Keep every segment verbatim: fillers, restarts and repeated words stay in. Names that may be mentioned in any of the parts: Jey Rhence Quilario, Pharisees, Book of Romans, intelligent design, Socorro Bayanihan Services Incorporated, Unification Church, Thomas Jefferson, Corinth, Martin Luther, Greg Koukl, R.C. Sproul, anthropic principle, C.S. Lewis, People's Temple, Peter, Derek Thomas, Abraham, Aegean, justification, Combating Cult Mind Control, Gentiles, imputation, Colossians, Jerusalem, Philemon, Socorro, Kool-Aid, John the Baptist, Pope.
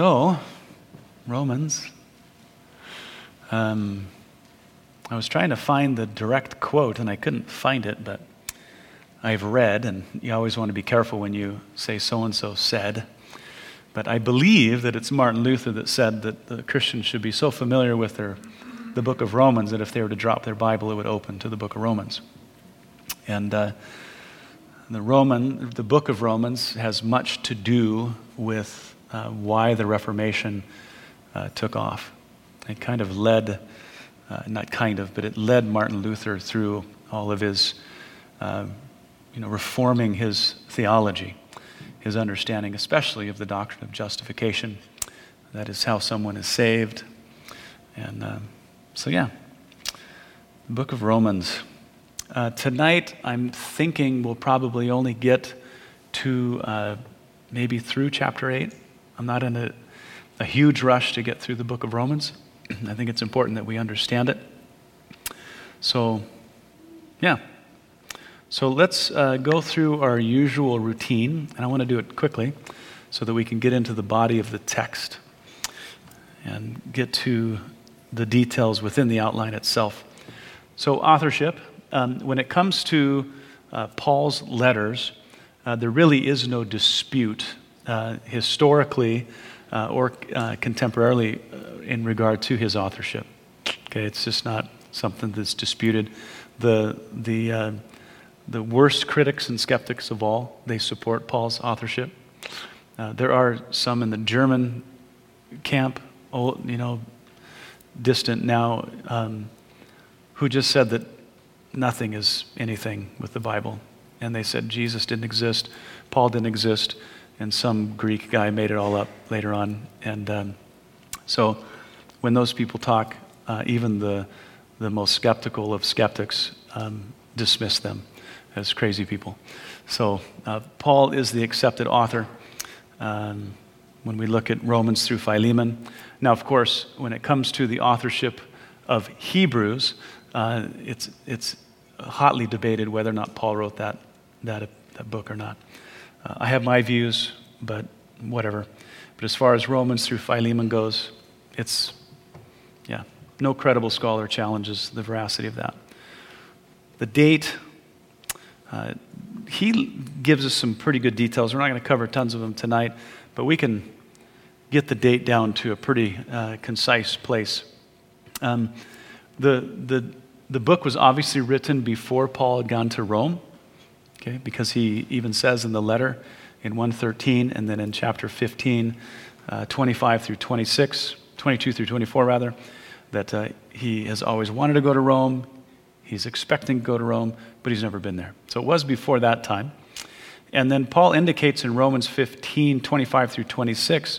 So, Romans. Um, I was trying to find the direct quote, and I couldn't find it, but I've read, and you always want to be careful when you say so-and-so said, but I believe that it's Martin Luther that said that the Christians should be so familiar with their, the Book of Romans that if they were to drop their Bible, it would open to the Book of Romans. And uh, the Roman, the Book of Romans has much to do with uh, why the Reformation uh, took off. It kind of led, uh, not kind of, but it led Martin Luther through all of his, uh, you know, reforming his theology, his understanding, especially of the doctrine of justification. That is how someone is saved. And uh, so, yeah, the Book of Romans. Uh, tonight, I'm thinking we'll probably only get to uh, maybe through chapter eight. I'm not in a, a huge rush to get through the Book of Romans. I think it's important that we understand it. So, yeah. So let's uh, go through our usual routine, and I want to do it quickly so that we can get into the body of the text and get to the details within the outline itself. So authorship, um, when it comes to uh, Paul's letters, uh, there really is no dispute uh, historically uh, or uh, contemporarily uh, in regard to his authorship. Okay, it's just not something that's disputed. The the uh, The worst critics and skeptics of all, they support Paul's authorship. Uh, there are some in the German camp, old, you know, distant now, um, who just said that nothing is anything with the Bible. And they said Jesus didn't exist, Paul didn't exist, and some Greek guy made it all up later on. And um, so when those people talk, uh, even the, the most skeptical of skeptics um, dismiss them as crazy people. So uh, Paul is the accepted author um, when we look at Romans through Philemon. Now, of course, when it comes to the authorship of Hebrews, uh, it's it's hotly debated whether or not Paul wrote that that, that book or not. Uh, I have my views, but whatever. But as far as Romans through Philemon goes, it's, yeah, no credible scholar challenges the veracity of that. The date... Uh, he gives us some pretty good details. We're not going to cover tons of them tonight, but we can get the date down to a pretty uh, concise place. Um, the the the book was obviously written before Paul had gone to Rome, okay? Because he even says in the letter in one thirteen, and then in chapter fifteen, uh, twenty-five through twenty-six, twenty-two through twenty-four rather, that uh, he has always wanted to go to Rome. He's expecting to go to Rome, but he's never been there. So it was before that time. And then Paul indicates in Romans fifteen, twenty-five through twenty-six,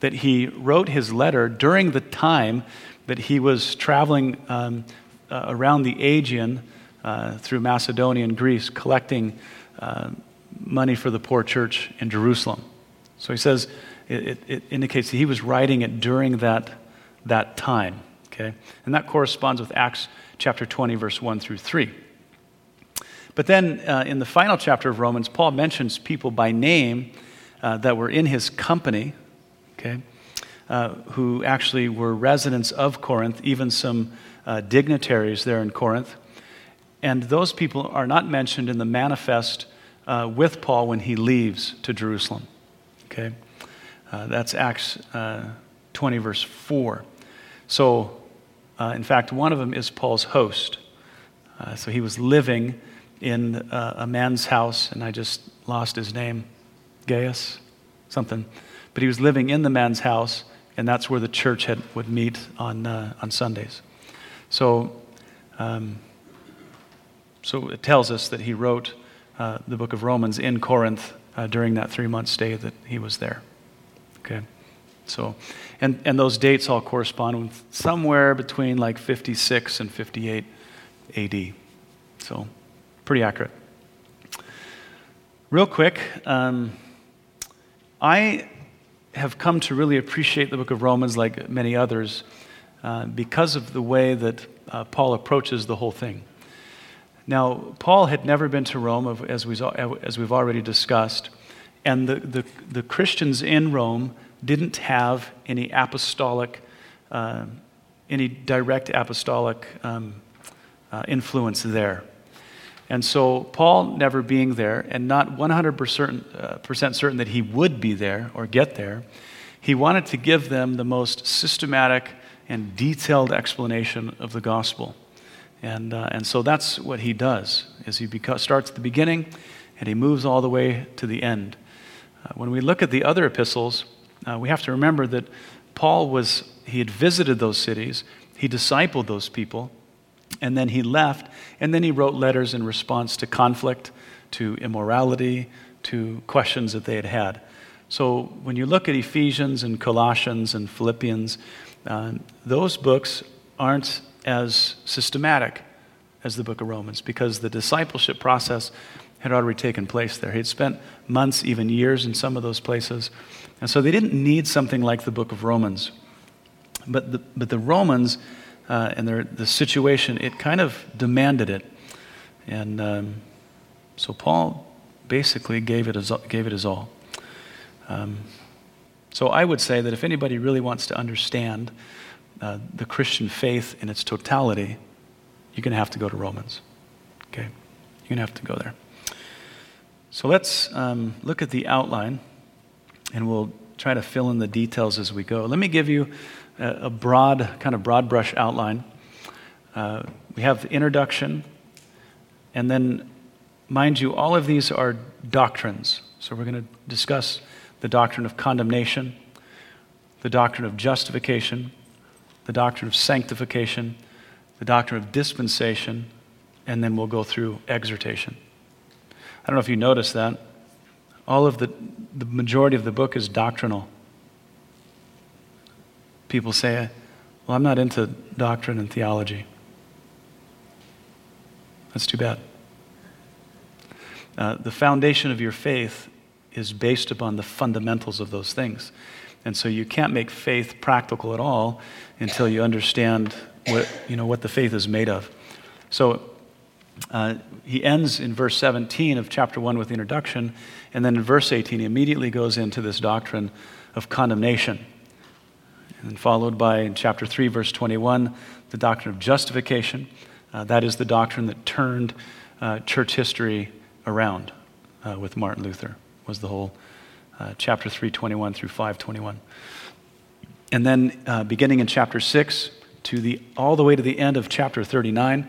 that he wrote his letter during the time that he was traveling um, uh, around the Aegean uh, through Macedonia and Greece, collecting uh, money for the poor church in Jerusalem. So he says it, it indicates that he was writing it during that, that time. Okay? And that corresponds with Acts chapter twenty, verse one through three. But then uh, in the final chapter of Romans, Paul mentions people by name uh, that were in his company, okay, uh, who actually were residents of Corinth, even some uh, dignitaries there in Corinth. And those people are not mentioned in the manifest uh, with Paul when he leaves to Jerusalem. Okay, uh, that's Acts uh, twenty, verse four. So, Uh, in fact, one of them is Paul's host. Uh, so he was living in uh, a man's house, and I just lost his name, Gaius, something. But he was living in the man's house, and that's where the church had, would meet on uh, on Sundays. So, um, so it tells us that he wrote uh, the book of Romans in Corinth uh, during that three-month stay that he was there. Okay. So, and, and those dates all correspond with somewhere between like fifty-six and fifty-eight A D. So, pretty accurate. Real quick, um, I have come to really appreciate the book of Romans, like many others, uh, because of the way that uh, Paul approaches the whole thing. Now, Paul had never been to Rome, as we've, as we've already discussed, and the, the, the Christians in Rome didn't have any apostolic, uh, any direct apostolic um, uh, influence there. And so Paul never being there, and not one hundred percent certain that he would be there or get there, he wanted to give them the most systematic and detailed explanation of the gospel. And uh, and so that's what he does, is he beca- starts at the beginning and he moves all the way to the end. Uh, when we look at the other epistles, uh, we have to remember that Paul was, he had visited those cities, he discipled those people, and then he left, and then he wrote letters in response to conflict, to immorality, to questions that they had had. So when you look at Ephesians and Colossians and Philippians, uh, those books aren't as systematic as the Book of Romans because the discipleship process had already taken place there. He had spent months, even years in some of those places. And so they didn't need something like the Book of Romans. But the, but the Romans uh, and their, the situation, it kind of demanded it. And um, so Paul basically gave it his, gave it his all. Um, so I would say that if anybody really wants to understand Uh, the Christian faith in its totality, you're going to have to go to Romans. Okay? You're going to have to go there. So let's um, look at the outline, and we'll try to fill in the details as we go. Let me give you a, a broad, kind of broad brush outline. Uh, we have the introduction, and then, mind you, all of these are doctrines. So we're going to discuss the doctrine of condemnation, the doctrine of justification, the doctrine of sanctification, the doctrine of dispensation, and then we'll go through exhortation. I don't know if you noticed that. All of the, the majority of the book is doctrinal. People say, well, I'm not into doctrine and theology. That's too bad. Uh, the foundation of your faith is based upon the fundamentals of those things. And so you can't make faith practical at all until you understand what you know what the faith is made of. So uh, he ends in verse seventeen of chapter one with the introduction, and then in verse eighteen he immediately goes into this doctrine of condemnation. And followed by, in chapter three, verse twenty-one, the doctrine of justification. Uh, that is the doctrine that turned uh, church history around uh, with Martin Luther, was the whole Uh, chapter three twenty-one through five twenty-one. And then uh, beginning in chapter six to the all the way to the end of chapter thirty-nine,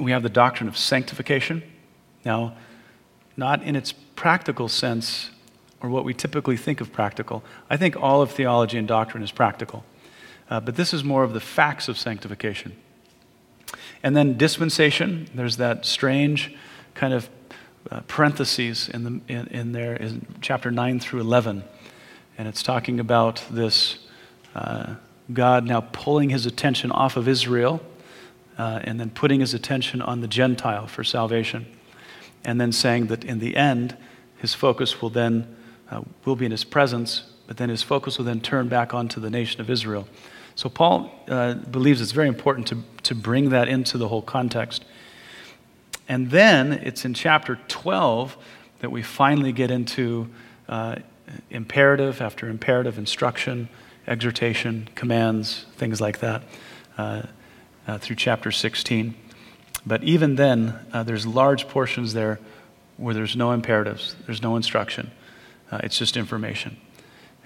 we have the doctrine of sanctification. Now, not in its practical sense or what we typically think of practical. I think all of theology and doctrine is practical. Uh, but this is more of the facts of sanctification. And then dispensation, there's that strange kind of Uh, parentheses in, the, in, in there is chapter nine through eleven, and it's talking about this uh, God now pulling his attention off of Israel uh, and then putting his attention on the Gentile for salvation, and then saying that in the end his focus will then uh, will be in his presence, but then his focus will then turn back onto the nation of Israel. So Paul uh, believes it's very important to to bring that into the whole context. And then it's in chapter twelve that we finally get into uh, imperative after imperative, instruction, exhortation, commands, things like that, uh, uh, through chapter sixteen. But even then, uh, there's large portions there where there's no imperatives, there's no instruction. Uh, it's just information.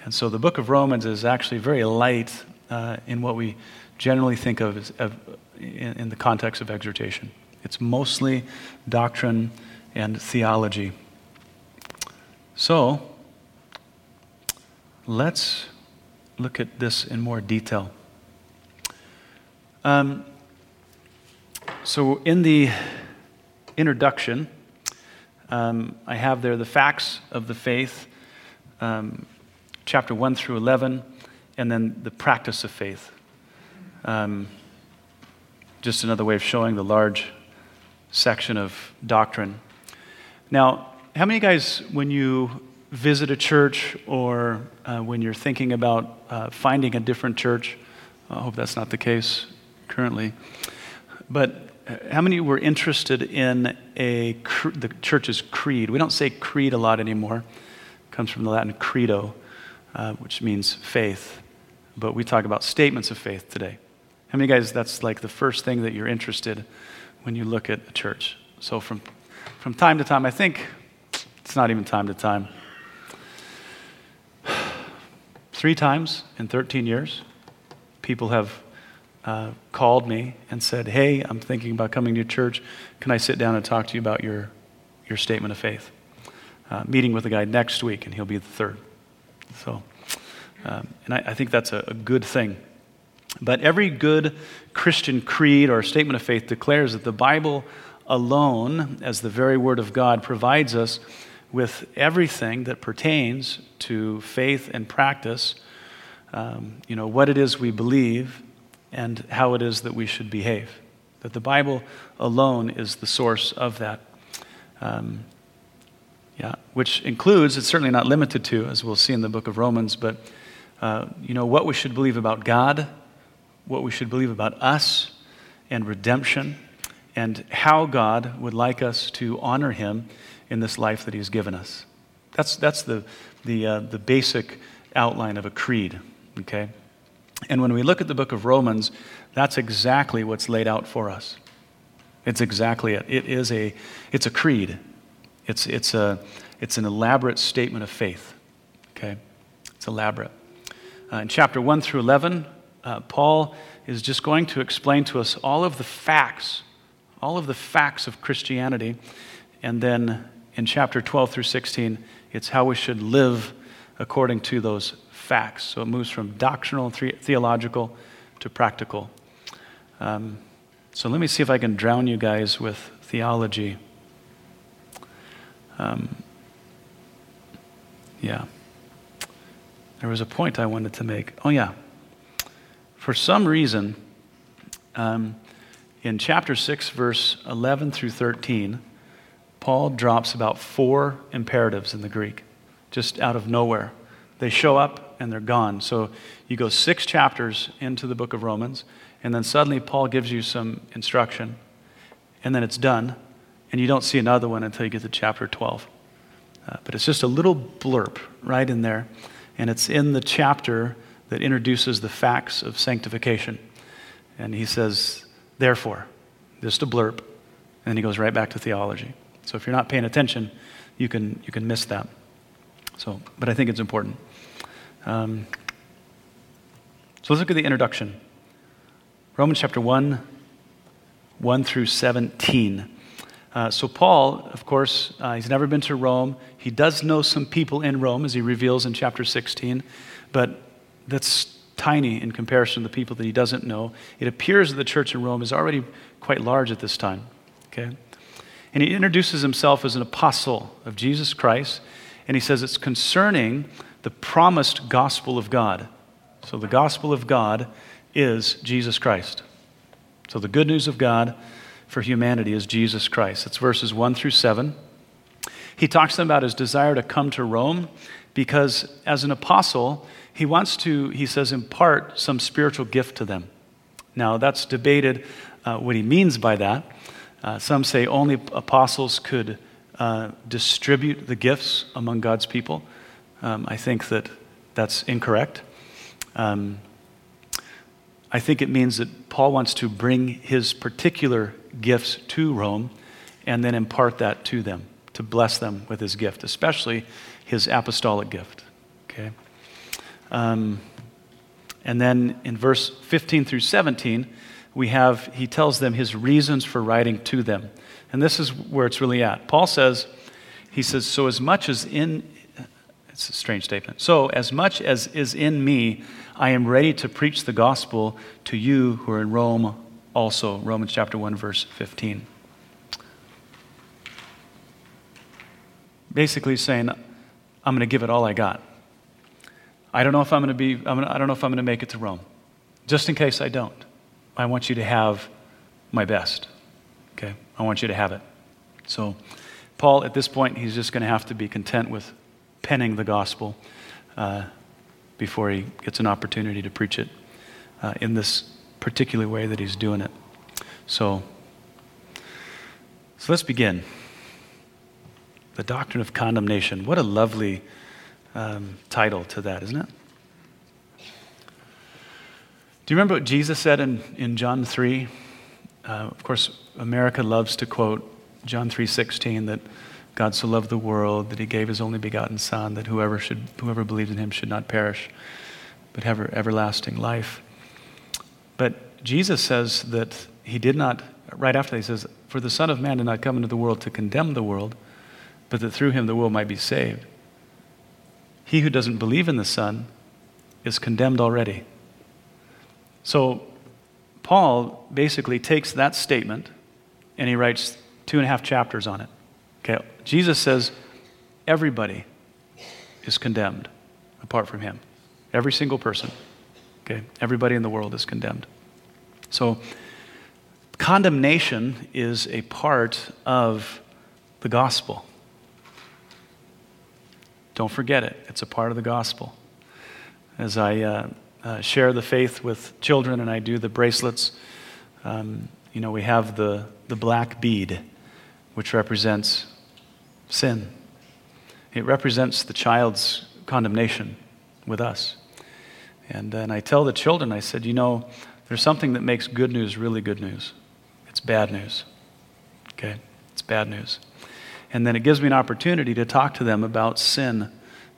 And so the book of Romans is actually very light uh, in what we generally think of, as, of in, in the context of exhortation. It's mostly doctrine and theology. So, let's look at this in more detail. Um, so, in the introduction, um, I have there the facts of the faith, um, chapter one through eleven, and then the practice of faith. Um, just another way of showing the large section of doctrine. Now, how many of you guys, when you visit a church or uh, when you're thinking about uh, finding a different church, I hope that's not the case currently, but how many were interested in a cre- the church's creed? We don't say creed a lot anymore. It comes from the Latin credo, uh, which means faith. But we talk about statements of faith today. How many of you guys, that's like the first thing that you're interested in when you look at a church? So from from time to time, I think it's not even time to time. Three times in thirteen years, people have uh, called me and said, hey, I'm thinking about coming to your church. Can I sit down and talk to you about your, your statement of faith? Uh, meeting with a guy next week, and he'll be the third. So, um, and I, I think that's a, a good thing. But every good Christian creed or statement of faith declares that the Bible alone, as the very Word of God, provides us with everything that pertains to faith and practice, um, you know, what it is we believe and how it is that we should behave. That the Bible alone is the source of that. Um, yeah, which includes, it's certainly not limited to, as we'll see in the book of Romans, but, uh, you know, what we should believe about God, what we should believe about us and redemption, and how God would like us to honor him in this life that he's given us. That's that's the the uh, the basic outline of a creed, okay? And when we look at the book of Romans, that's exactly what's laid out for us. It's exactly it. It is a it's a creed. It's it's a it's an elaborate statement of faith, okay? It's elaborate. Uh, in chapter one through eleven, uh, Paul is just going to explain to us all of the facts, all of the facts of Christianity. And then in chapter twelve through sixteen, it's how we should live according to those facts. So it moves from doctrinal and theological to practical. Um, so let me see if I can drown you guys with theology. Um, yeah. There was a point I wanted to make. Oh, yeah. For some reason, um, in chapter six, verse eleven through thirteen, Paul drops about four imperatives in the Greek, just out of nowhere. They show up and they're gone. So you go six chapters into the book of Romans, and then suddenly Paul gives you some instruction, and then it's done, and you don't see another one until you get to chapter twelve. Uh, but it's just a little blurb right in there, and it's in the chapter that introduces the facts of sanctification. And he says, therefore, just a blurb, and then he goes right back to theology. So if you're not paying attention, you can you can miss that. So, but I think it's important. Um, so let's look at the introduction. Romans chapter one, one through seventeen. Uh, so Paul, of course, uh, he's never been to Rome. He does know some people in Rome, as he reveals in chapter sixteen. But that's tiny in comparison to the people that he doesn't know. It appears that the church in Rome is already quite large at this time. Okay? And he introduces himself as an apostle of Jesus Christ, and he says it's concerning the promised gospel of God. So the gospel of God is Jesus Christ. So the good news of God for humanity is Jesus Christ. It's verses one through seven. He talks to them about his desire to come to Rome because as an apostle, he wants to, he says, impart some spiritual gift to them. Now that's debated uh, what he means by that. Uh, some say only apostles could uh, distribute the gifts among God's people. Um, I think that that's incorrect. Um, I think it means that Paul wants to bring his particular gifts to Rome and then impart that to them, to bless them with his gift, especially his apostolic gift. Okay. Um, and then in verse fifteen through seventeen, we have, he tells them his reasons for writing to them. And this is where it's really at. Paul says, he says, so as much as in, it's a strange statement. So as much as is in me, I am ready to preach the gospel to you who are in Rome also. Romans chapter one, verse fifteen. Basically saying, I'm going to give it all I got. I don't know if I'm going to be, I'm gonna, I don't know if I'm going to make it to Rome. Just in case I don't. I want you to have my best, okay? I want you to have it. So Paul, at this point, he's just going to have to be content with penning the gospel uh, before he gets an opportunity to preach it uh, in this particular way that he's doing it. So, so let's begin. The doctrine of condemnation. What a lovely um, title to that, isn't it? Do you remember what Jesus said in, in John three? Uh, of course, America loves to quote John three sixteen, that God so loved the world that he gave his only begotten son, that whoever should whoever believes in him should not perish, but have everlasting life. But Jesus says that he did not, right after that he says, for the Son of Man did not come into the world to condemn the world, but that through him the world might be saved. He who doesn't believe in the Son is condemned already. So Paul basically takes that statement and he writes two and a half chapters on it. Okay, Jesus says everybody is condemned apart from him. Every single person. Okay, everybody in the world is condemned. So condemnation is a part of the gospel. Don't forget it. It's a part of the gospel. As I uh, uh, share the faith with children and I do the bracelets, um, you know, we have the, the black bead, which represents sin. It represents the child's condemnation with us. And then I tell the children, I said, you know, there's something that makes good news really good news. It's bad news. Okay? It's bad news. And then it gives me an opportunity to talk to them about sin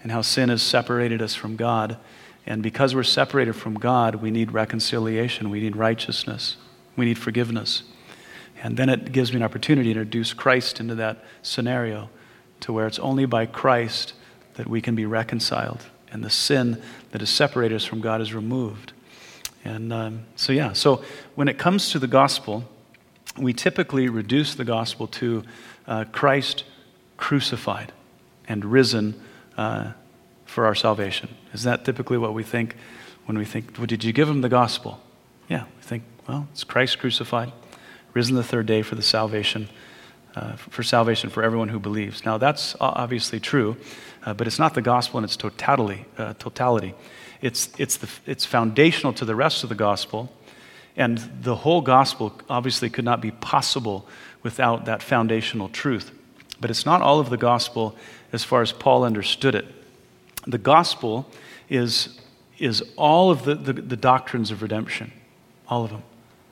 and how sin has separated us from God. And because we're separated from God, we need reconciliation. We need righteousness. We need forgiveness. And then it gives me an opportunity to introduce Christ into that scenario, to where it's only by Christ that we can be reconciled. And the sin that has separated us from God is removed. And um, so, yeah, so when it comes to the gospel, we typically reduce the gospel to uh, Christ crucified and risen uh, for our salvation. Is that typically what we think when we think, well, did you give him the gospel? Yeah, we think, well, it's Christ crucified, risen the third day for the salvation, uh, for salvation for everyone who believes. Now, that's obviously true, uh, but it's not the gospel in its totality. Uh, totality. It's it's the it's foundational to the rest of the gospel, and the whole gospel obviously could not be possible without that foundational truth. But it's not all of the gospel as far as Paul understood it. The gospel is is all of the, the, the doctrines of redemption, all of them.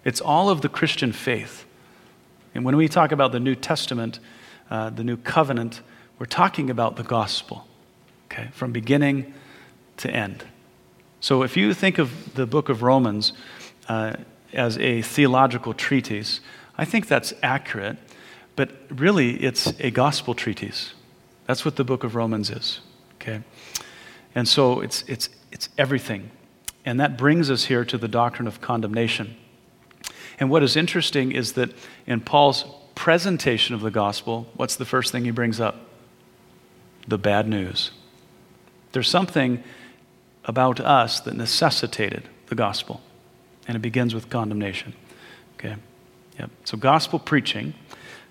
It's all of the Christian faith. And when we talk about the New Testament, uh, the New Covenant, we're talking about the gospel, okay, from beginning to end. So if you think of the book of Romans uh, as a theological treatise, I think that's accurate, but really it's a gospel treatise. That's what the book of Romans is, okay? And so it's it's it's everything. And that brings us here to the doctrine of condemnation. And what is interesting is that in Paul's presentation of the gospel, what's the first thing he brings up? The bad news. There's something about us that necessitated the gospel. And it begins with condemnation. Okay? Yep. So gospel preaching,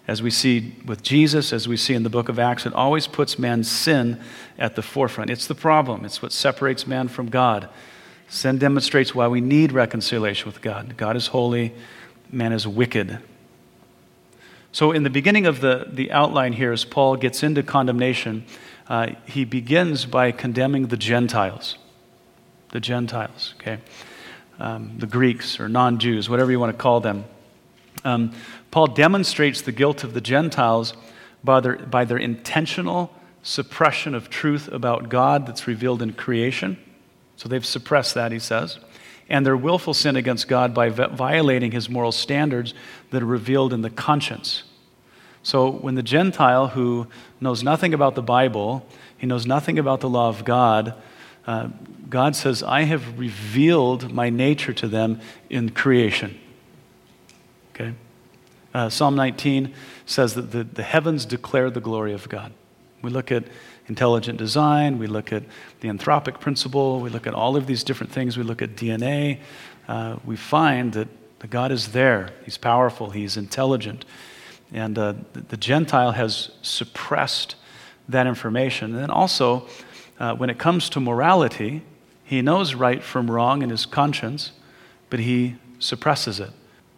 as we see with Jesus, as we see in the book of Acts, it always puts man's sin at the forefront. It's the problem. It's what separates man from God. Sin demonstrates why we need reconciliation with God. God is holy. Man is wicked. So in the beginning of the, the outline here, as Paul gets into condemnation, uh, he begins by condemning the Gentiles. The Gentiles, okay? Um, the Greeks or non-Jews, whatever you want to call them. Um, Paul demonstrates the guilt of the Gentiles by their, by their intentional suppression of truth about God that's revealed in creation. So they've suppressed that, he says. And their willful sin against God by violating his moral standards that are revealed in the conscience. So when the Gentile who knows nothing about the Bible, he knows nothing about the law of God, Uh, God says, I have revealed my nature to them in creation. Okay? Uh, Psalm nineteen says that the, the heavens declare the glory of God. We look at intelligent design, we look at the anthropic principle, we look at all of these different things, we look at D N A. Uh, we find that the God is there. He's powerful, he's intelligent. And uh, the, the Gentile has suppressed that information. And then also, Uh, when it comes to morality, he knows right from wrong in his conscience, but he suppresses it.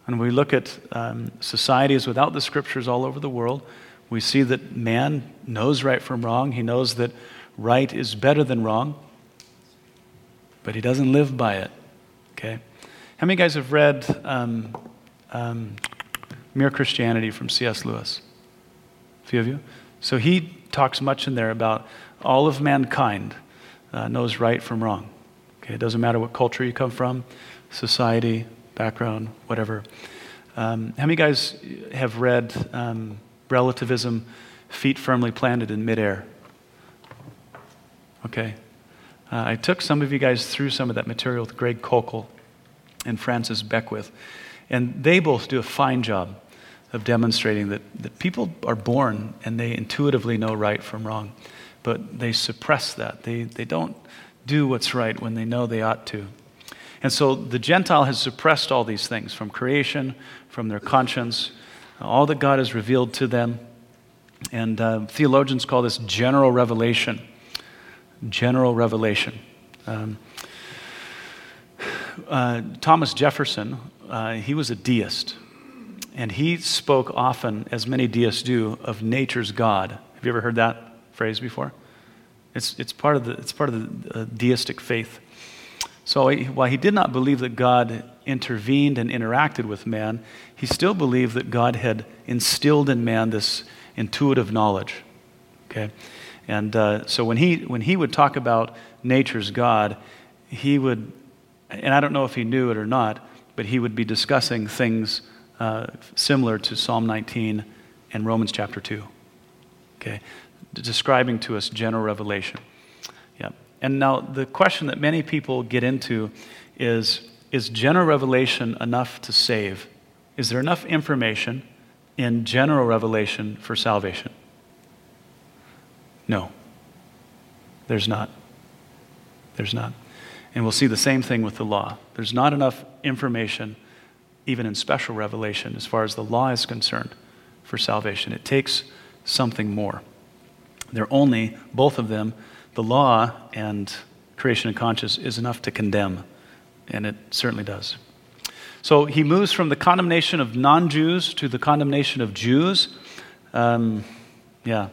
And we look at um, societies without the scriptures all over the world, we see that man knows right from wrong. He knows that right is better than wrong, but he doesn't live by it, okay? How many of you guys have read um, um, Mere Christianity from C S Lewis? A few of you? So he talks much in there about all of mankind uh, knows right from wrong, okay? It doesn't matter what culture you come from, society, background, whatever. Um, how many of you guys have read um, Relativism, Feet Firmly Planted in Midair? Okay. Uh, I took some of you guys through some of that material with Greg Koukl and Francis Beckwith, and they both do a fine job of demonstrating that, that people are born and they intuitively know right from wrong, but they suppress that. They, they don't do what's right when they know they ought to. And so the Gentile has suppressed all these things from creation, from their conscience, all that God has revealed to them. And uh, theologians call this general revelation. General revelation. Um, uh, Thomas Jefferson, uh, he was a deist. And he spoke often, as many deists do, of nature's God. Have you ever heard that phrase before? It's, it's part of the, it's part of the uh, deistic faith. So he, while he did not believe that God intervened and interacted with man, he still believed that God had instilled in man this intuitive knowledge, okay? And uh, so when he when he would talk about nature's God, he would, and I don't know if he knew it or not, but he would be discussing things uh, similar to Psalm nineteen and Romans chapter two, okay? Describing to us general revelation. And now the question that many people get into is, is general revelation enough to save? Is there enough information in general revelation for salvation? No. There's not. There's not. And we'll see the same thing with the law. There's not enough information, even in special revelation, as far as the law is concerned, for salvation. It takes something more. They're only, both of them, the law and creation and conscience is enough to condemn, and it certainly does. So he moves from the condemnation of non-Jews to the condemnation of Jews. Um, yeah.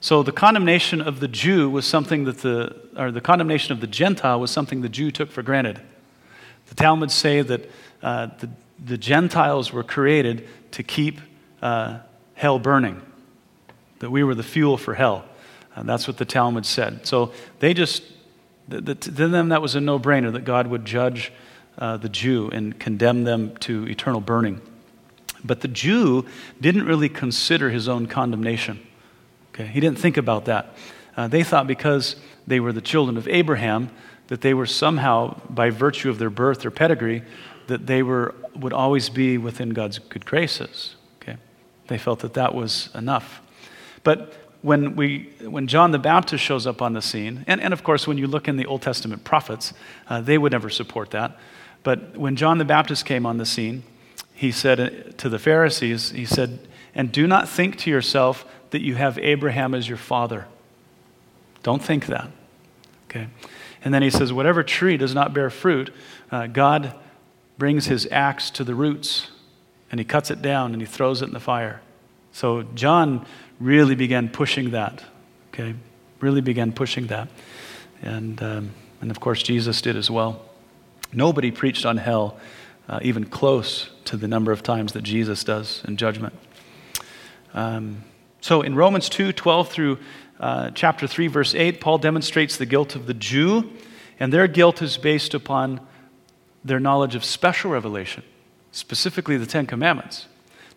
So the condemnation of the Jew was something that the, or the condemnation of the Gentile was something the Jew took for granted. The Talmud say that uh, the, the Gentiles were created to keep uh, hell burning, that we were the fuel for hell. And that's what the Talmud said. So they just, the, the, to them that was a no-brainer that God would judge uh, the Jew and condemn them to eternal burning. But the Jew didn't really consider his own condemnation. Okay, he didn't think about that. Uh, they thought because they were the children of Abraham that they were somehow, by virtue of their birth or pedigree, that they were would always be within God's good graces. Okay, they felt that that was enough. But When we, when John the Baptist shows up on the scene, and, and of course when you look in the Old Testament prophets, uh, they would never support that. But when John the Baptist came on the scene, he said to the Pharisees, he said, "And do not think to yourself that you have Abraham as your father. Don't think that." Okay. And then he says, "Whatever tree does not bear fruit, uh, God brings his axe to the roots, and he cuts it down and he throws it in the fire." So John really began pushing that, okay? Really began pushing that. And, um, and of course, Jesus did as well. Nobody preached on hell uh, even close to the number of times that Jesus does in judgment. Um, so in Romans two twelve through uh, chapter three, verse eight, Paul demonstrates the guilt of the Jew, and their guilt is based upon their knowledge of special revelation, specifically the Ten Commandments.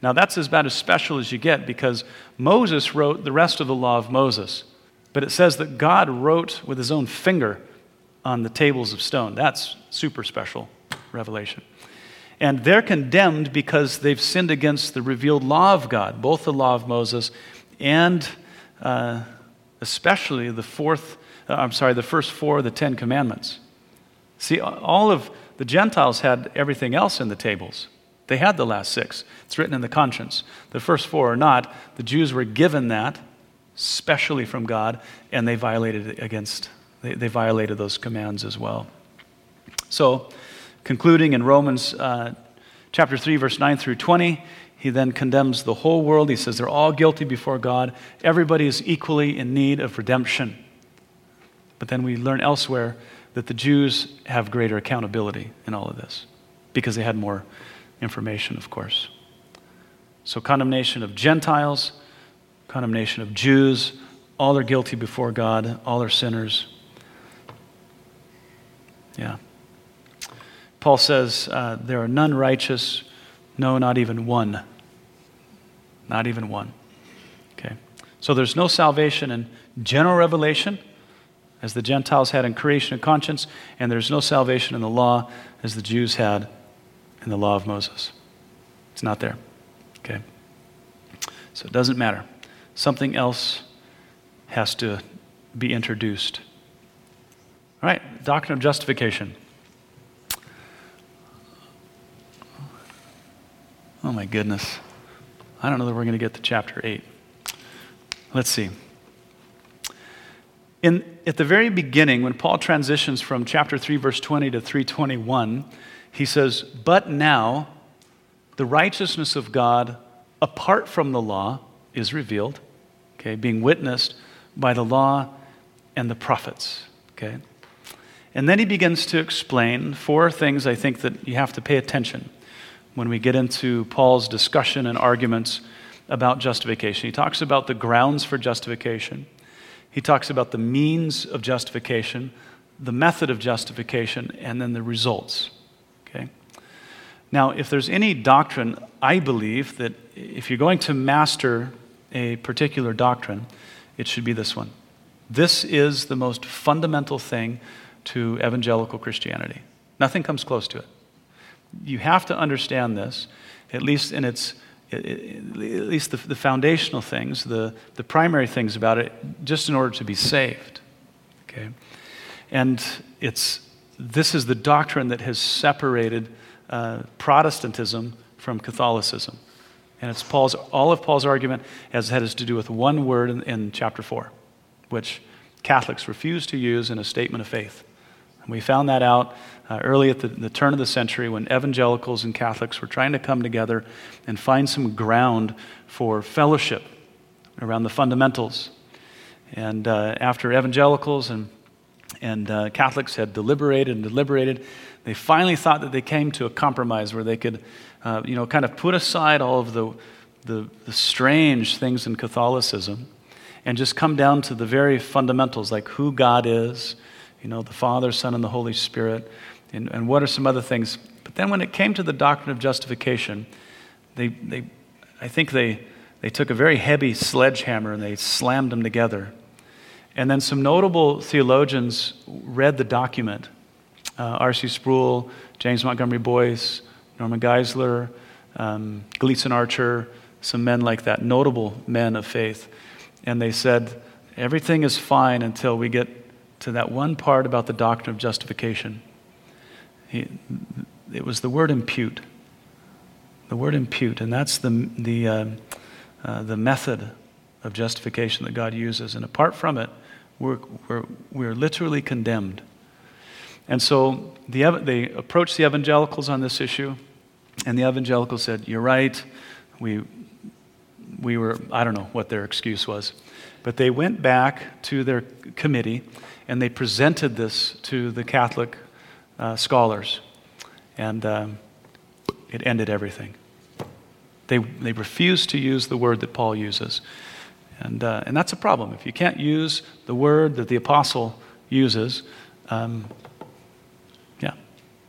Now, that's about as special as you get because Moses wrote the rest of the law of Moses. But it says that God wrote with his own finger on the tables of stone. That's super special revelation. And they're condemned because they've sinned against the revealed law of God, both the law of Moses and uh, especially the fourth, uh, I'm sorry, the first four of the Ten Commandments. See, all of the Gentiles had everything else in the tables. They had the last six. It's written in the conscience. The first four are not. The Jews were given that, specially from God, and they violated it against. They, they violated those commands as well. So, concluding in Romans uh, chapter three, verse nine through twenty, he then condemns the whole world. He says they're all guilty before God. Everybody is equally in need of redemption. But then we learn elsewhere that the Jews have greater accountability in all of this because they had more information, of course. So condemnation of Gentiles, condemnation of Jews, all are guilty before God, all are sinners. Yeah. Paul says, uh, there are none righteous, no, not even one. Not even one. Okay. So there's no salvation in general revelation, as the Gentiles had in creation and conscience, and there's no salvation in the law, as the Jews had in the law of Moses. It's not there. Okay. So it doesn't matter. Something else has to be introduced. All right, doctrine of justification. Oh my goodness. I don't know that we're going to get to chapter eight. Let's see. In, at the very beginning, when Paul transitions from chapter three, verse twenty to three twenty-one, he says, but now the righteousness of God apart from the law is revealed, okay, being witnessed by the law and the prophets, okay? And then he begins to explain four things I think that you have to pay attention when we get into Paul's discussion and arguments about justification. He talks about the grounds for justification. He talks about the means of justification, the method of justification, and then the results, okay? Now, if there's any doctrine, I believe that if you're going to master a particular doctrine, it should be this one. This is the most fundamental thing to evangelical Christianity. Nothing comes close to it. You have to understand this, at least in its, at least the, the foundational things, the, the primary things about it, just in order to be saved, okay? And it's, this is the doctrine that has separated uh, Protestantism from Catholicism. And it's Paul's, all of Paul's argument has had to do with one word in, in chapter four, which Catholics refuse to use in a statement of faith. And we found that out uh, early at the, the turn of the century when evangelicals and Catholics were trying to come together and find some ground for fellowship around the fundamentals. And uh, after evangelicals and, and uh, Catholics had deliberated and deliberated, they finally thought that they came to a compromise where they could uh, you know, kind of put aside all of the, the, the strange things in Catholicism and just come down to the very fundamentals, like who God is, you know, the Father, Son, and the Holy Spirit, and, and what are some other things. But then when it came to the doctrine of justification, they, they, I think they, they took a very heavy sledgehammer and they slammed them together. And then some notable theologians read the document. Uh, R C Sproul, James Montgomery Boyce, Norman Geisler, um, Gleason Archer, some men like that, notable men of faith. And they said, everything is fine until we get to that one part about the doctrine of justification. He, it was the word impute. The word impute, and that's the the uh, uh, the method of justification that God uses. And apart from it, we're we're we're literally condemned. And so the they approached the evangelicals on this issue, and the evangelicals said, "You're right. We." We were, I don't know what their excuse was, but they went back to their committee and they presented this to the Catholic uh, scholars, and um, it ended everything. They they refused to use the word that Paul uses, and uh, and that's a problem. If you can't use the word that the apostle uses, um, yeah.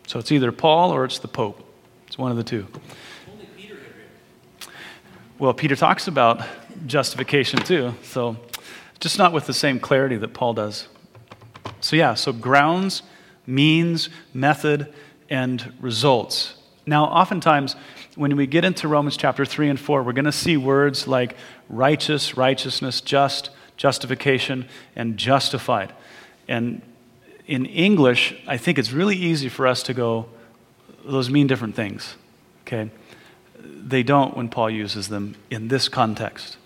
So it's either Paul or it's the Pope. It's one of the two. Well, Peter talks about justification too, so just not with the same clarity that Paul does. So yeah, so grounds, means, method, and results. Now, oftentimes, when we get into Romans chapter three and four, we're going to see words like righteous, righteousness, just, justification, and justified. And in English, I think it's really easy for us to go, those mean different things, okay? They don't when Paul uses them in this context.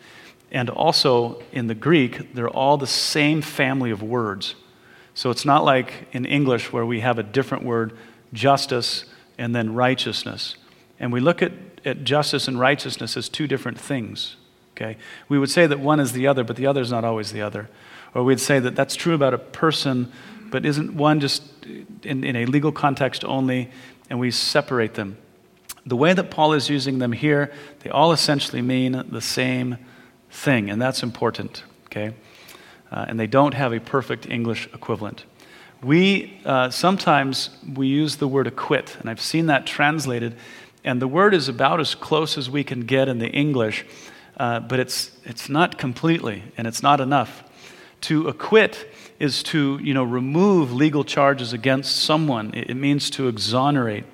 And also in the Greek, they're all the same family of words. So it's not like in English where we have a different word, justice, and then righteousness. And we look at, at justice and righteousness as two different things, Okay, we would say that one is the other, but the other is not always the other. Or we'd say that that's true about a person, but isn't one just in, in a legal context only, and we separate them. The way that Paul is using them here, they all essentially mean the same thing, and that's important, okay? Uh, and they don't have a perfect English equivalent. We, uh, sometimes we use the word acquit, and I've seen that translated, and the word is about as close as we can get in the English, uh, but it's it's not completely, and it's not enough. To acquit is to, you know, remove legal charges against someone. It, it means to exonerate,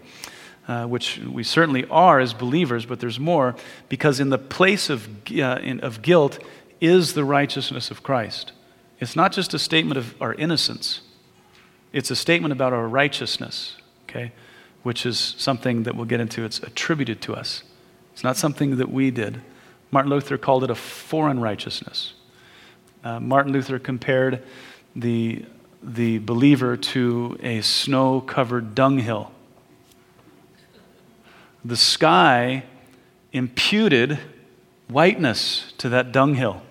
uh, which we certainly are as believers, but there's more, because in the place of uh, in, of guilt is the righteousness of Christ. It's not just a statement of our innocence. It's a statement about our righteousness, okay, which is something that we'll get into. It's attributed to us. It's not something that we did. Martin Luther called it a foreign righteousness. Uh, Martin Luther compared the the believer to a snow-covered dunghill. The sky imputed whiteness to that dunghill.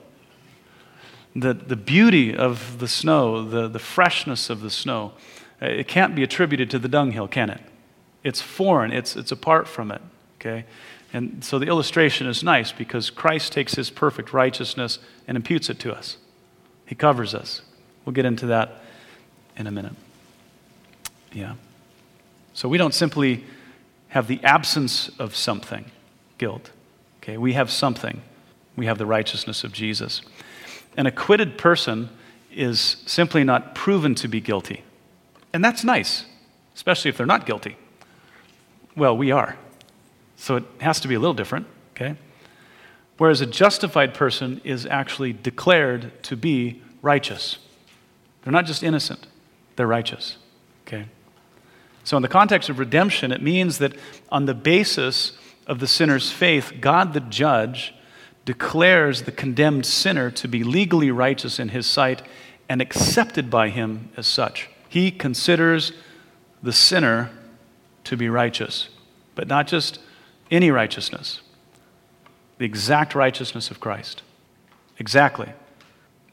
The the beauty of the snow, the, the freshness of the snow, it can't be attributed to the dunghill, can it? It's foreign, it's it's apart from it, okay? And so the illustration is nice because Christ takes his perfect righteousness and imputes it to us. He covers us. We'll get into that in a minute. Yeah. So we don't simply have the absence of something, guilt, okay? We have something. We have the righteousness of Jesus. An acquitted person is simply not proven to be guilty. And that's nice, especially if they're not guilty. Well, we are. So it has to be a little different, okay? Whereas a justified person is actually declared to be righteous. They're not just innocent, they're righteous, okay? So in the context of redemption, it means that on the basis of the sinner's faith, God the judge declares the condemned sinner to be legally righteous in his sight and accepted by him as such. He considers the sinner to be righteous, but not just any righteousness, the exact righteousness of Christ. Exactly.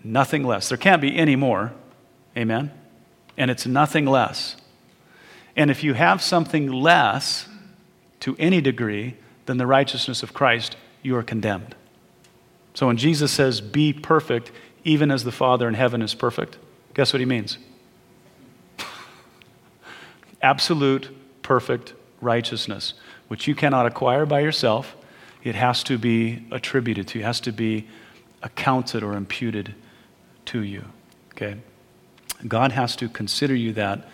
Nothing less. There can't be any more. Amen? And it's nothing less. And if you have something less to any degree than the righteousness of Christ, you are condemned. So when Jesus says, be perfect, even as the Father in heaven is perfect, guess what he means? Absolute, perfect righteousness, which you cannot acquire by yourself. It has to be attributed to you. It has to be accounted or imputed to you, okay? God has to consider you that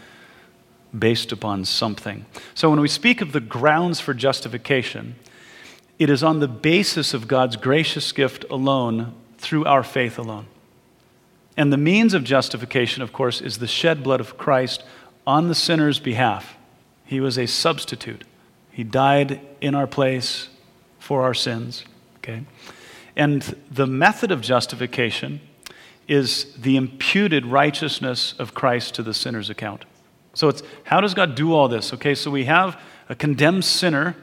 based upon something. So when we speak of the grounds for justification, it is on the basis of God's gracious gift alone, through our faith alone. And the means of justification, of course, is the shed blood of Christ on the sinner's behalf. He was a substitute. He died in our place for our sins, okay? And the method of justification is the imputed righteousness of Christ to the sinner's account. So it's, how does God do all this? Okay, so we have a condemned sinner,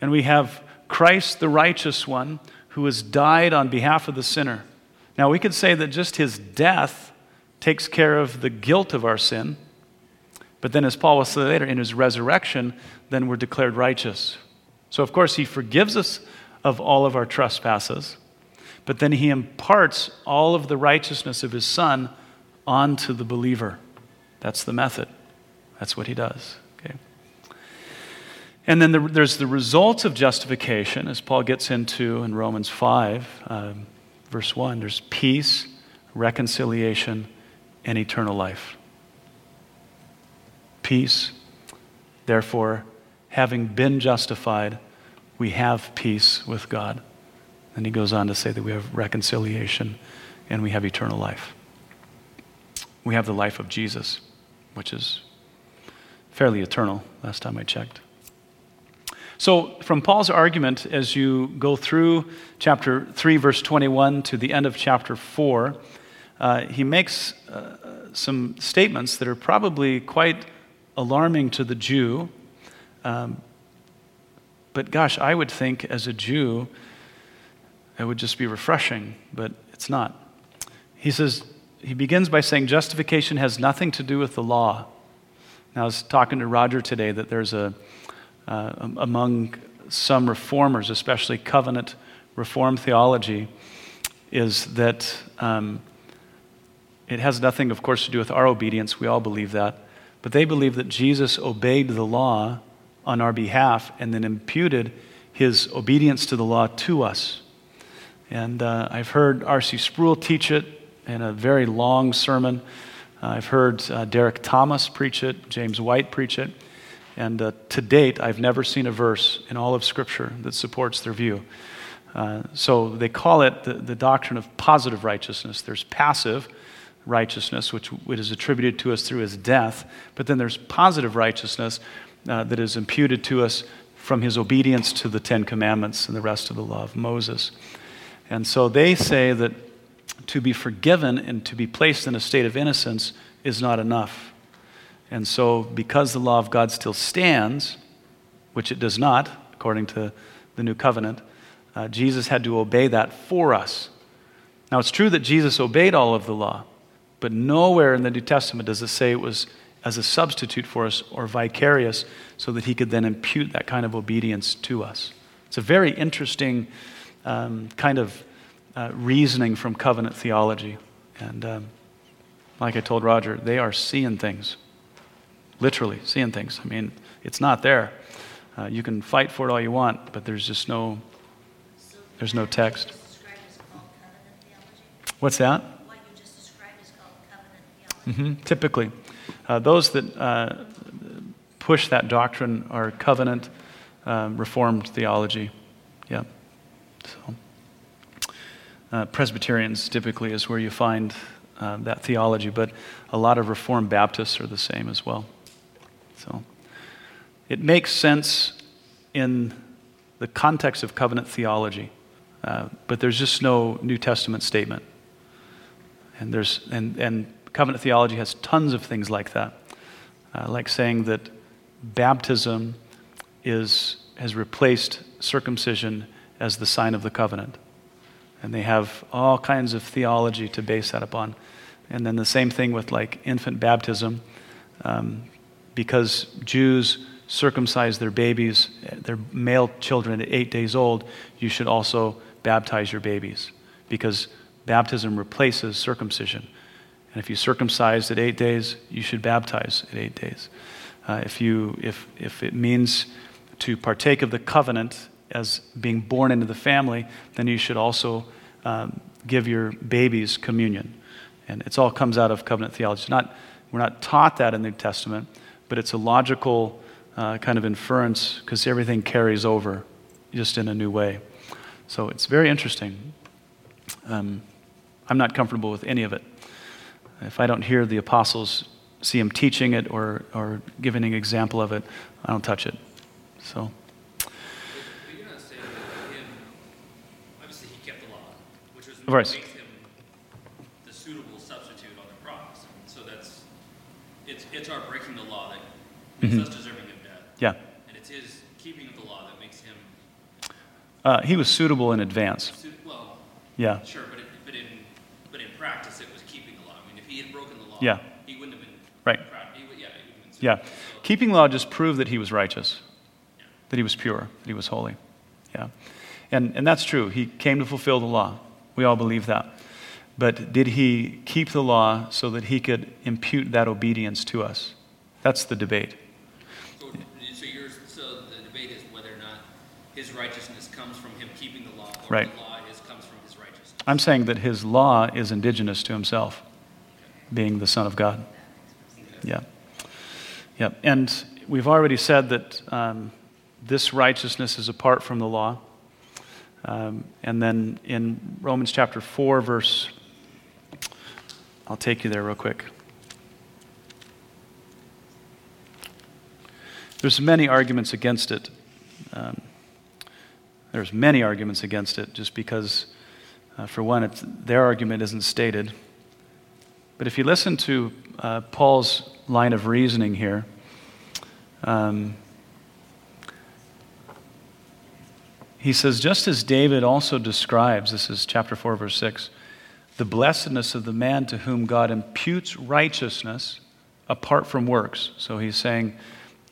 and we have Christ, the righteous one, who has died on behalf of the sinner. Now, we could say that just his death takes care of the guilt of our sin, but then, as Paul will say later, in his resurrection, then we're declared righteous. So, of course, he forgives us of all of our trespasses, but then he imparts all of the righteousness of his Son onto the believer. That's the method. That's what he does. And then the, there's the results of justification, as Paul gets into in Romans five, um, verse one. There's peace, reconciliation, and eternal life. Peace, therefore, having been justified, we have peace with God. And he goes on to say that we have reconciliation and we have eternal life. We have the life of Jesus, which is fairly eternal, last time I checked. So from Paul's argument, as you go through chapter three, verse twenty-one, to the end of chapter four, uh, he makes uh, some statements that are probably quite alarming to the Jew. Um, but gosh, I would think as a Jew, It would just be refreshing, but it's not. He says, he begins by saying justification has nothing to do with the law. Now, I was talking to Roger today that there's a, uh, among some reformers, especially covenant reform theology, is that um, it has nothing, of course, to do with our obedience. We all believe that. But they believe that Jesus obeyed the law on our behalf and then imputed his obedience to the law to us. And uh, I've heard R C Sproul teach it in a very long sermon. Uh, I've heard uh, Derek Thomas preach it, James White preach it. And uh, to date, I've never seen a verse in all of Scripture that supports their view. Uh, so they call it the, the doctrine of positive righteousness. There's passive righteousness, which is attributed to us through his death. But then there's positive righteousness uh, that is imputed to us from his obedience to the Ten Commandments and the rest of the law of Moses. And so they say that to be forgiven and to be placed in a state of innocence is not enough. And so because the law of God still stands, which it does not, according to the new covenant, uh, Jesus had to obey that for us. Now, it's true that Jesus obeyed all of the law, but nowhere in the New Testament does it say it was as a substitute for us or vicarious so that he could then impute that kind of obedience to us. It's a very interesting Um, kind of uh, reasoning from covenant theology. And um, like I told Roger, they are seeing things, literally seeing things. I mean, it's not there. Uh, you can fight for it all you want, but there's just no, there's no text. What's that? What you just described is called covenant theology. Mm-hmm. Typically. Uh, those that uh, push that doctrine are covenant uh, reformed theology. Yeah. So, uh, Presbyterians typically is where you find uh, that theology, but a lot of Reformed Baptists are the same as well. So, it makes sense in the context of covenant theology, uh, but there's just no New Testament statement. And there's and, and covenant theology has tons of things like that, uh, like saying that baptism is has replaced circumcision as the sign of the covenant. And they have all kinds of theology to base that upon. And then the same thing with like infant baptism. Um, because Jews circumcise their babies, their male children at eight days old, you should also baptize your babies. Because baptism replaces circumcision. And if you circumcise at eight days, you should baptize at eight days. Uh, if you, if if it means to partake of the covenant as being born into the family, then you should also um, give your babies communion. And it all comes out of covenant theology. It's not, we're not taught that in the New Testament, but it's a logical uh, kind of inference because everything carries over just in a new way. So it's very interesting. Um, I'm not comfortable with any of it. If I don't hear the apostles, see them teaching it or, or giving an example of it, I don't touch it. So... Of course. Makes him the suitable substitute on the cross. And so that's, it's it's our breaking the law that makes mm-hmm. us deserving of death. Yeah. And it's his keeping of the law that makes him... Uh, he was suitable in advance. Su- well, yeah. Sure, but, it, but, in, but in practice it was keeping the law. I mean, if he had broken the law, yeah. he wouldn't have been... Right. He would, yeah, he would have been suitable. Yeah. So, keeping law just proved that he was righteous, yeah. that he was pure, that he was holy. Yeah. And and that's true. He came to fulfill the law. We all believe that. But did he keep the law so that he could impute that obedience to us? That's the debate. So, so, you're, so the debate is whether or not his righteousness comes from him keeping the law, or right. the law is, comes from his righteousness. I'm saying that his law is indigenous to himself, okay. being the Son of God. Okay. Yeah. Yeah. And we've already said that um, this righteousness is apart from the law. Um, and then in Romans chapter four, verse, I'll take you there real quick. There's many arguments against it. Um, there's many arguments against it just because, uh, for one, it's, their argument isn't stated. But if you listen to uh, Paul's line of reasoning here, um, He says, just as David also describes, this is chapter four, verse six, the blessedness of the man to whom God imputes righteousness apart from works. So he's saying,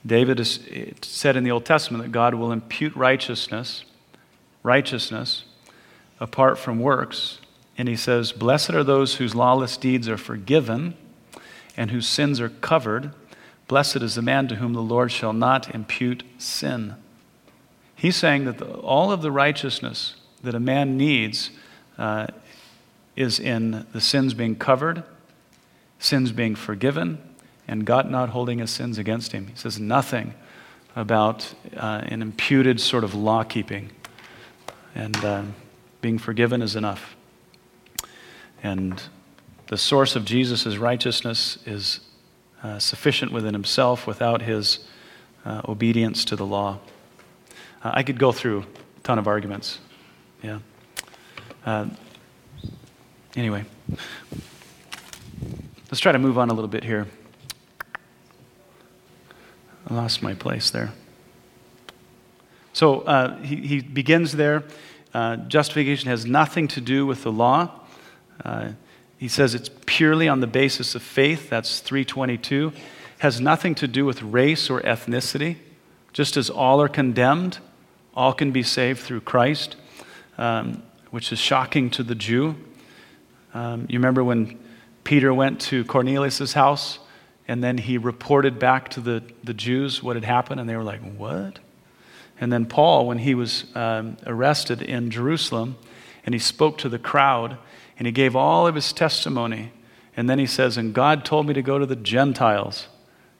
David is said in the Old Testament that God will impute righteousness, righteousness apart from works. And he says, blessed are those whose lawless deeds are forgiven and whose sins are covered. Blessed is the man to whom the Lord shall not impute sin. He's saying that the, all of the righteousness that a man needs uh, is in the sins being covered, sins being forgiven, and God not holding his sins against him. He says nothing about uh, an imputed sort of law keeping. And uh, being forgiven is enough. And the source of Jesus' righteousness is uh, sufficient within himself without his uh, obedience to the law. Uh, I could go through a ton of arguments. Yeah. Uh, anyway, let's try to move on a little bit here. I lost my place there. So uh, he, he begins there. Uh, justification has nothing to do with the law. Uh, he says it's purely on the basis of faith. That's three twenty-two. Has nothing to do with race or ethnicity. Just as all are condemned, all can be saved through Christ, um, which is shocking to the Jew. Um, you remember when Peter went to Cornelius' house, and then he reported back to the, the Jews what had happened, and they were like, what? And then Paul, when he was um, arrested in Jerusalem, and he spoke to the crowd, and he gave all of his testimony, and then he says, and God told me to go to the Gentiles.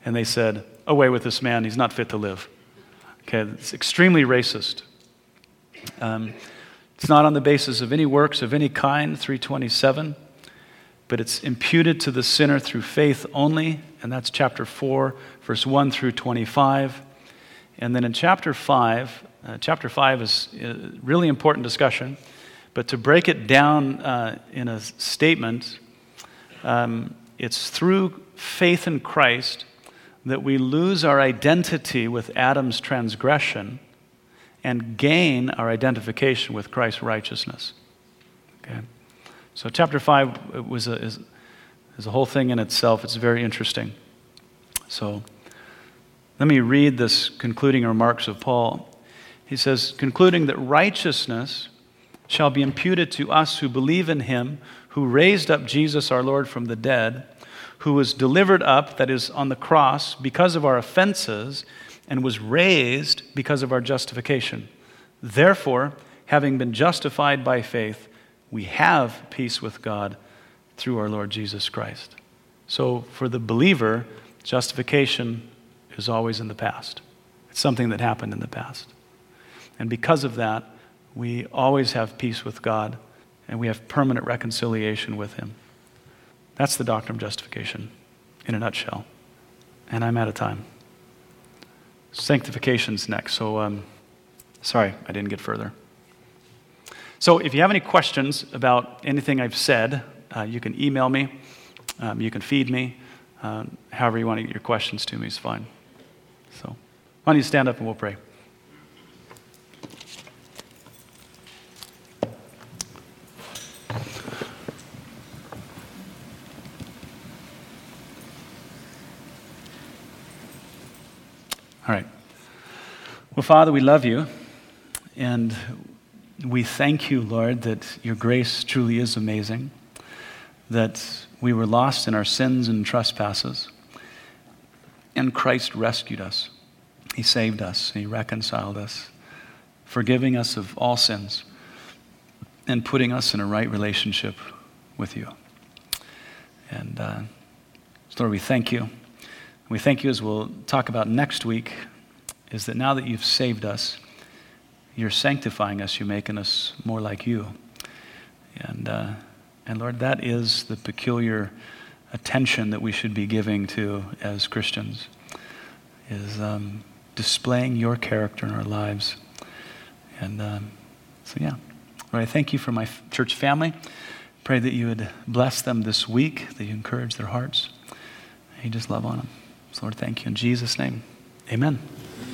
And they said, away with this man, he's not fit to live. Okay, it's extremely racist. Um, it's not on the basis of any works of any kind, three twenty-seven, but it's imputed to the sinner through faith only, and that's chapter four, verse one through twenty-five. And then in chapter five, uh, chapter five is a really important discussion, but to break it down uh, in a statement, um, it's through faith in Christ that we lose our identity with Adam's transgression and gain our identification with Christ's righteousness. Okay, so chapter five was a, is, is a whole thing in itself. It's very interesting. So let me read this concluding remarks of Paul. He says, concluding that righteousness shall be imputed to us who believe in him, who raised up Jesus our Lord from the dead, who was delivered up, that is, on the cross, because of our offenses, and was raised because of our justification. Therefore, having been justified by faith, we have peace with God through our Lord Jesus Christ. So for the believer, justification is always in the past. It's something that happened in the past. And because of that, we always have peace with God, and we have permanent reconciliation with him. That's the doctrine of justification in a nutshell. And I'm out of time. Sanctification's next. So, um, sorry, I didn't get further. So if you have any questions about anything I've said, uh, you can email me. Um, you can feed me. Um, however you want to get your questions to me is fine. So why don't you stand up and we'll pray. All right. Well, Father, we love you, and we thank you, Lord, that your grace truly is amazing, that we were lost in our sins and trespasses, and Christ rescued us. He saved us. He reconciled us, forgiving us of all sins and putting us in a right relationship with you. And uh, Lord, we thank you. We thank you, as we'll talk about next week, is that now that you've saved us, you're sanctifying us, you're making us more like you. And uh, and Lord, that is the peculiar attention that we should be giving to as Christians, is um, displaying your character in our lives. And um, so, yeah. Lord, I thank you for my church family. Pray that you would bless them this week, that you encourage their hearts. You just love on them. Lord, thank you in Jesus' name. Amen.